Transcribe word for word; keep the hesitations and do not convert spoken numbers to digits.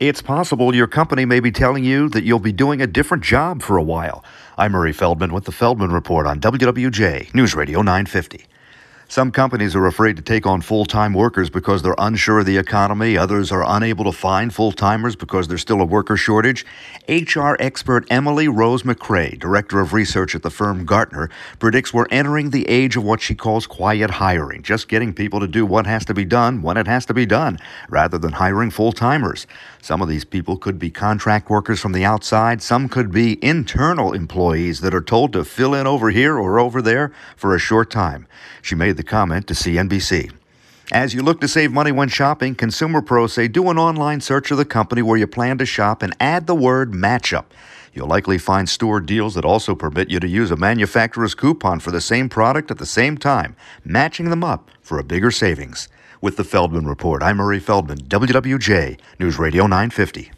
It's possible your company may be telling you that you'll be doing a different job for a while. I'm Murray Feldman with the Feldman Report on W W J News Radio nine fifty. Some companies are afraid to take on full-time workers because they're unsure of the economy. Others are unable to find full-timers because there's still a worker shortage. H R expert Emily Rose McCrae, director of research at the firm Gartner, predicts we're entering the age of what she calls quiet hiring, just getting people to do what has to be done when it has to be done, rather than hiring full-timers. Some of these people could be contract workers from the outside. Some could be internal employees that are told to fill in over here or over there for a short time. She made the comment to C N B C. As you look to save money when shopping, Consumer Pros say do an online search of the company where you plan to shop and add the word matchup. You'll likely find store deals that also permit you to use a manufacturer's coupon for the same product at the same time, matching them up for a bigger savings. With the Feldman Report, I'm Murray Feldman, W W J News Radio nine fifty.